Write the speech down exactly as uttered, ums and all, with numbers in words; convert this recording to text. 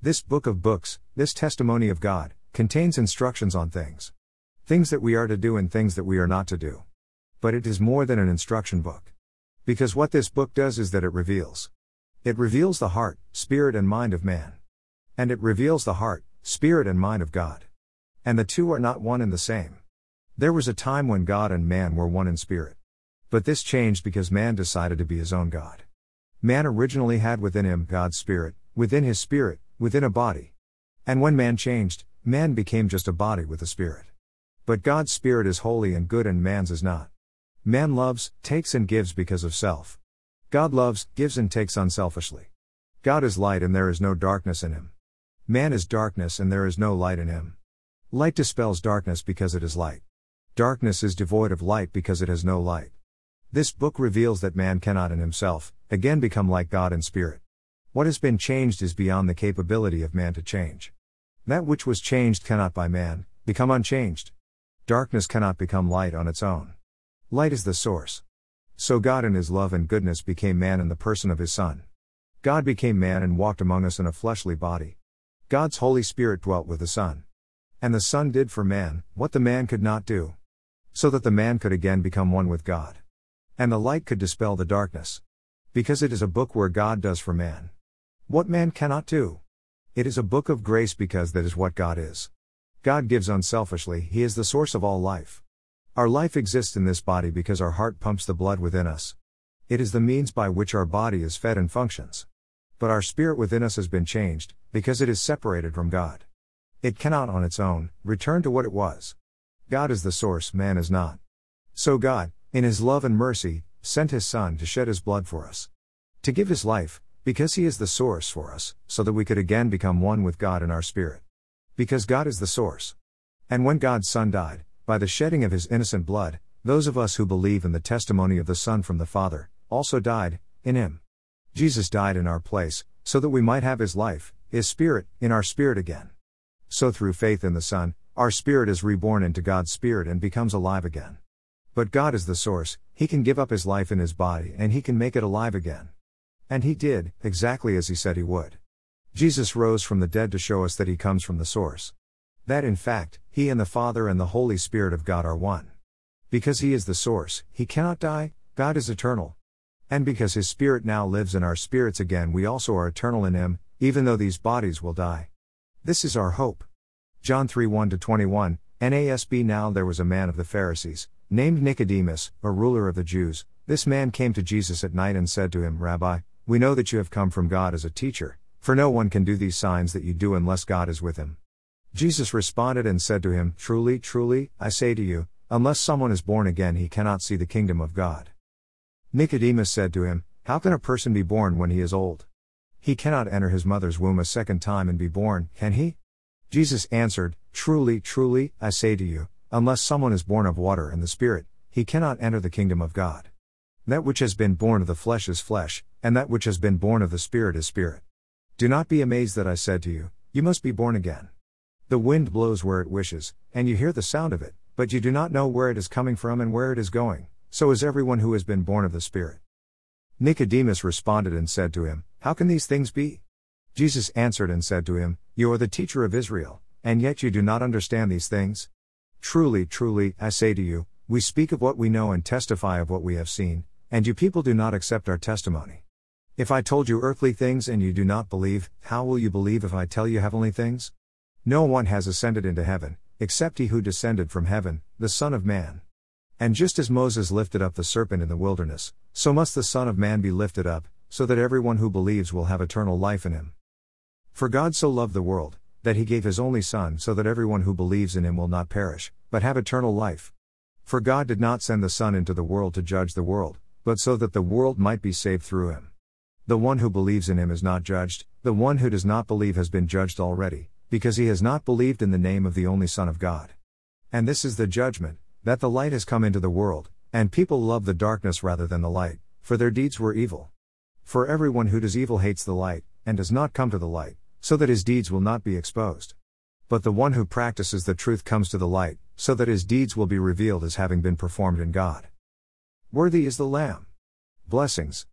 This book of books, this testimony of God, contains instructions on things. Things that we are to do and things that we are not to do. But it is more than an instruction book. Because what this book does is that it reveals. It reveals the heart, spirit and mind of man. And it reveals the heart, spirit and mind of God. And the two are not one and the same. There was a time when God and man were one in spirit. But this changed because man decided to be his own God. Man originally had within him God's spirit, within his spirit, within a body. And when man changed, man became just a body with a spirit. But God's spirit is holy and good and man's is not. Man loves, takes and gives because of self. God loves, gives and takes unselfishly. God is light and there is no darkness in him. Man is darkness and there is no light in him. Light dispels darkness because it is light. Darkness is devoid of light because it has no light. This book reveals that man cannot in himself, again become like God in spirit. What has been changed is beyond the capability of man to change. That which was changed cannot by man, become unchanged. Darkness cannot become light on its own. Light is the source. So God in his love and goodness became man in the person of his Son. God became man and walked among us in a fleshly body. God's Holy Spirit dwelt with the Son. And the Son did for man, what the man could not do. So that the man could again become one with God. And the light could dispel the darkness. Because it is a book where God does for man what man cannot do. It is a book of grace because that is what God is. God gives unselfishly, He is the source of all life. Our life exists in this body because our heart pumps the blood within us. It is the means by which our body is fed and functions. But our spirit within us has been changed, because it is separated from God. It cannot on its own, return to what it was. God is the source, man is not. So God, in His love and mercy, sent His Son to shed His blood for us. To give His life, because He is the source for us, so that we could again become one with God in our spirit. Because God is the source. And when God's Son died, by the shedding of His innocent blood, those of us who believe in the testimony of the Son from the Father, also died, in Him. Jesus died in our place, so that we might have His life, His Spirit, in our spirit again. So through faith in the Son, our spirit is reborn into God's Spirit and becomes alive again. But God is the source, He can give up His life in His body and He can make it alive again. And He did, exactly as He said He would. Jesus rose from the dead to show us that He comes from the source. That in fact, He and the Father and the Holy Spirit of God are one. Because He is the source, He cannot die, God is eternal. And because His Spirit now lives in our spirits again, we also are eternal in Him, even though these bodies will die. This is our hope. John three one to twenty-one, N A S B. Now there was a man of the Pharisees, named Nicodemus, a ruler of the Jews. This man came to Jesus at night and said to him, Rabbi, we know that you have come from God as a teacher, for no one can do these signs that you do unless God is with him. Jesus responded and said to him, Truly, truly, I say to you, unless someone is born again he cannot see the kingdom of God. Nicodemus said to him, How can a person be born when he is old? He cannot enter his mother's womb a second time and be born, can he? Jesus answered, Truly, truly, I say to you, unless someone is born of water and the Spirit, he cannot enter the kingdom of God. That which has been born of the flesh is flesh, and that which has been born of the Spirit is spirit. Do not be amazed that I said to you, You must be born again. The wind blows where it wishes, and you hear the sound of it, but you do not know where it is coming from and where it is going, so is everyone who has been born of the Spirit. Nicodemus responded and said to him, How can these things be? Jesus answered and said to him, You are the teacher of Israel, and yet you do not understand these things? Truly, truly, I say to you, we speak of what we know and testify of what we have seen, and you people do not accept our testimony. If I told you earthly things and you do not believe, how will you believe if I tell you heavenly things? No one has ascended into heaven, except He who descended from heaven, the Son of Man. And just as Moses lifted up the serpent in the wilderness, so must the Son of Man be lifted up, so that everyone who believes will have eternal life in Him. For God so loved the world, that He gave His only Son so that everyone who believes in Him will not perish, but have eternal life. For God did not send the Son into the world to judge the world, but so that the world might be saved through Him. The one who believes in Him is not judged, the one who does not believe has been judged already, because he has not believed in the name of the only Son of God. And this is the judgment, that the light has come into the world, and people love the darkness rather than the light, for their deeds were evil. For everyone who does evil hates the light, and does not come to the light, so that his deeds will not be exposed. But the one who practices the truth comes to the light, so that his deeds will be revealed as having been performed in God. Worthy is the Lamb. Blessings.